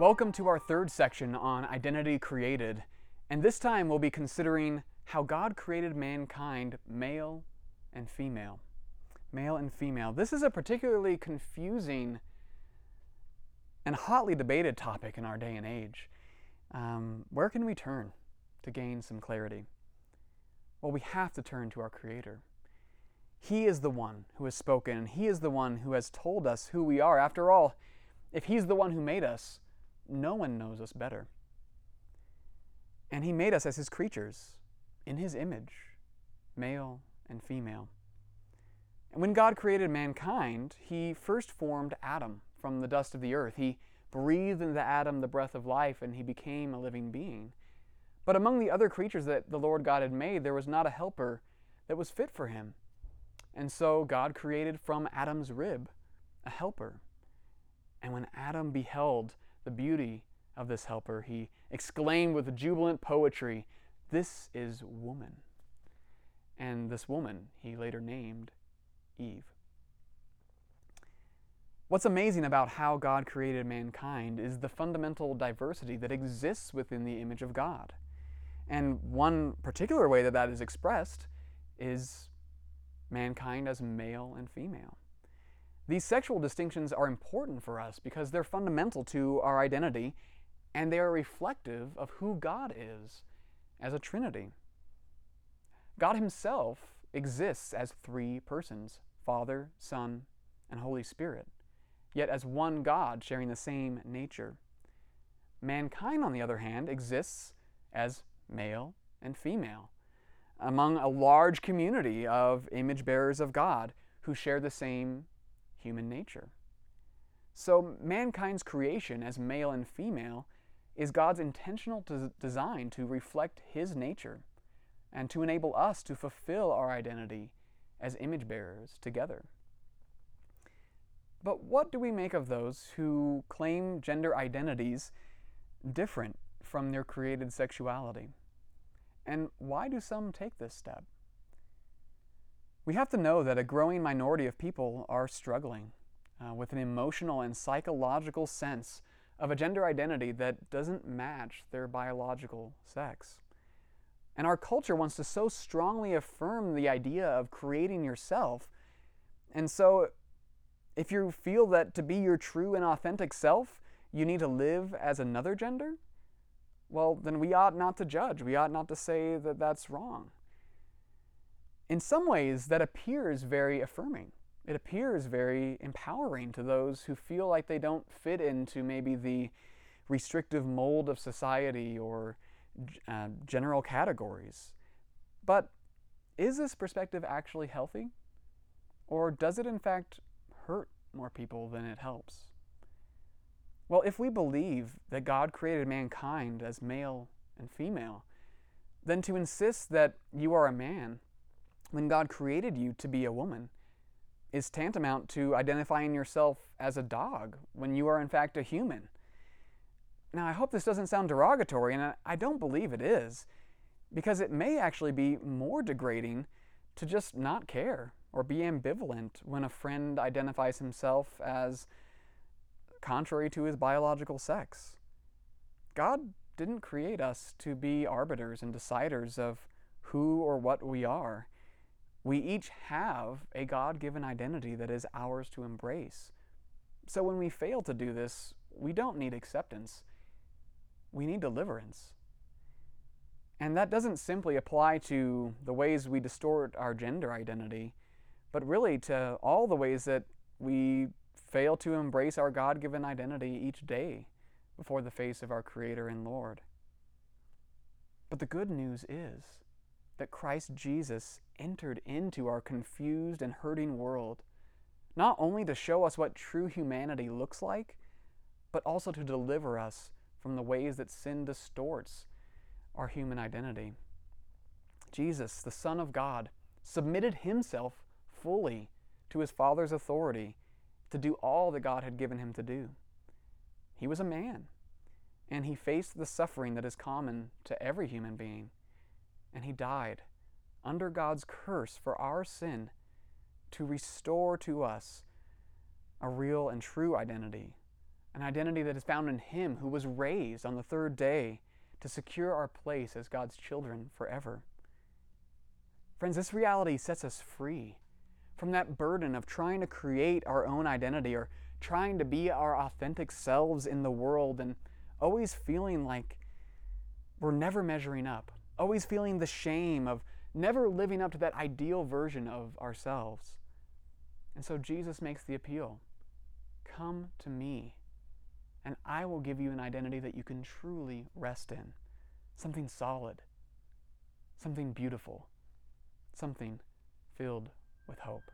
Welcome to our third section on Identity Created, and this time we'll be considering how God created mankind male and female. Male and female. This is a particularly confusing and hotly debated topic in our day and age. Where can we turn to gain some clarity? Well, we have to turn to our Creator. He is the one who has spoken. He is the one who has told us who we are. After all, if He's the one who made us, no one knows us better. And He made us as His creatures, in His image, male and female. And when God created mankind, He first formed Adam from the dust of the earth. He breathed into Adam the breath of life, and he became a living being. But among the other creatures that the Lord God had made, there was not a helper that was fit for him. And so God created from Adam's rib a helper. And when Adam beheld the beauty of this helper, he exclaimed with jubilant poetry, "This is woman." And this woman he later named Eve. What's amazing about how God created mankind is the fundamental diversity that exists within the image of God. And one particular way that that is expressed is mankind as male and female. These sexual distinctions are important for us because they're fundamental to our identity, and they are reflective of who God is as a Trinity. God Himself exists as three persons, Father, Son, and Holy Spirit, yet as one God sharing the same nature. Mankind, on the other hand, exists as male and female, among a large community of image bearers of God who share the same human nature. So mankind's creation as male and female is God's intentional design to reflect His nature and to enable us to fulfill our identity as image bearers together. But what do we make of those who claim gender identities different from their created sexuality? And why do some take this step? We have to know that a growing minority of people are struggling with an emotional and psychological sense of a gender identity that doesn't match their biological sex. And our culture wants to so strongly affirm the idea of creating yourself. And so if you feel that to be your true and authentic self, you need to live as another gender, well, then we ought not to judge. We ought not to say that that's wrong. In some ways, that appears very affirming. It appears very empowering to those who feel like they don't fit into maybe the restrictive mold of society or general categories. But is this perspective actually healthy? Or does it in fact hurt more people than it helps? Well, if we believe that God created mankind as male and female, then to insist that you are a man when God created you to be a woman is tantamount to identifying yourself as a dog when you are in fact a human. Now, I hope this doesn't sound derogatory, and I don't believe it is, because it may actually be more degrading to just not care or be ambivalent when a friend identifies himself as contrary to his biological sex. God didn't create us to be arbiters and deciders of who or what we are. We each have a God-given identity that is ours to embrace. So when we fail to do this, we don't need acceptance. We need deliverance. And that doesn't simply apply to the ways we distort our gender identity, but really to all the ways that we fail to embrace our God-given identity each day before the face of our Creator and Lord. But the good news is that Christ Jesus entered into our confused and hurting world, not only to show us what true humanity looks like, but also to deliver us from the ways that sin distorts our human identity. Jesus, the Son of God, submitted Himself fully to His Father's authority to do all that God had given Him to do. He was a man, and He faced the suffering that is common to every human being, and He died under God's curse for our sin to restore to us a real and true identity an identity that is found in Him who was raised on the third day to secure our place as God's children forever. Friends, this reality sets us free from that burden of trying to create our own identity or trying to be our authentic selves in the world and always feeling like we're never measuring up, always feeling the shame of never living up to that ideal version of ourselves. And so Jesus makes the appeal, come to me, and I will give you an identity that you can truly rest in, something solid, something beautiful, something filled with hope.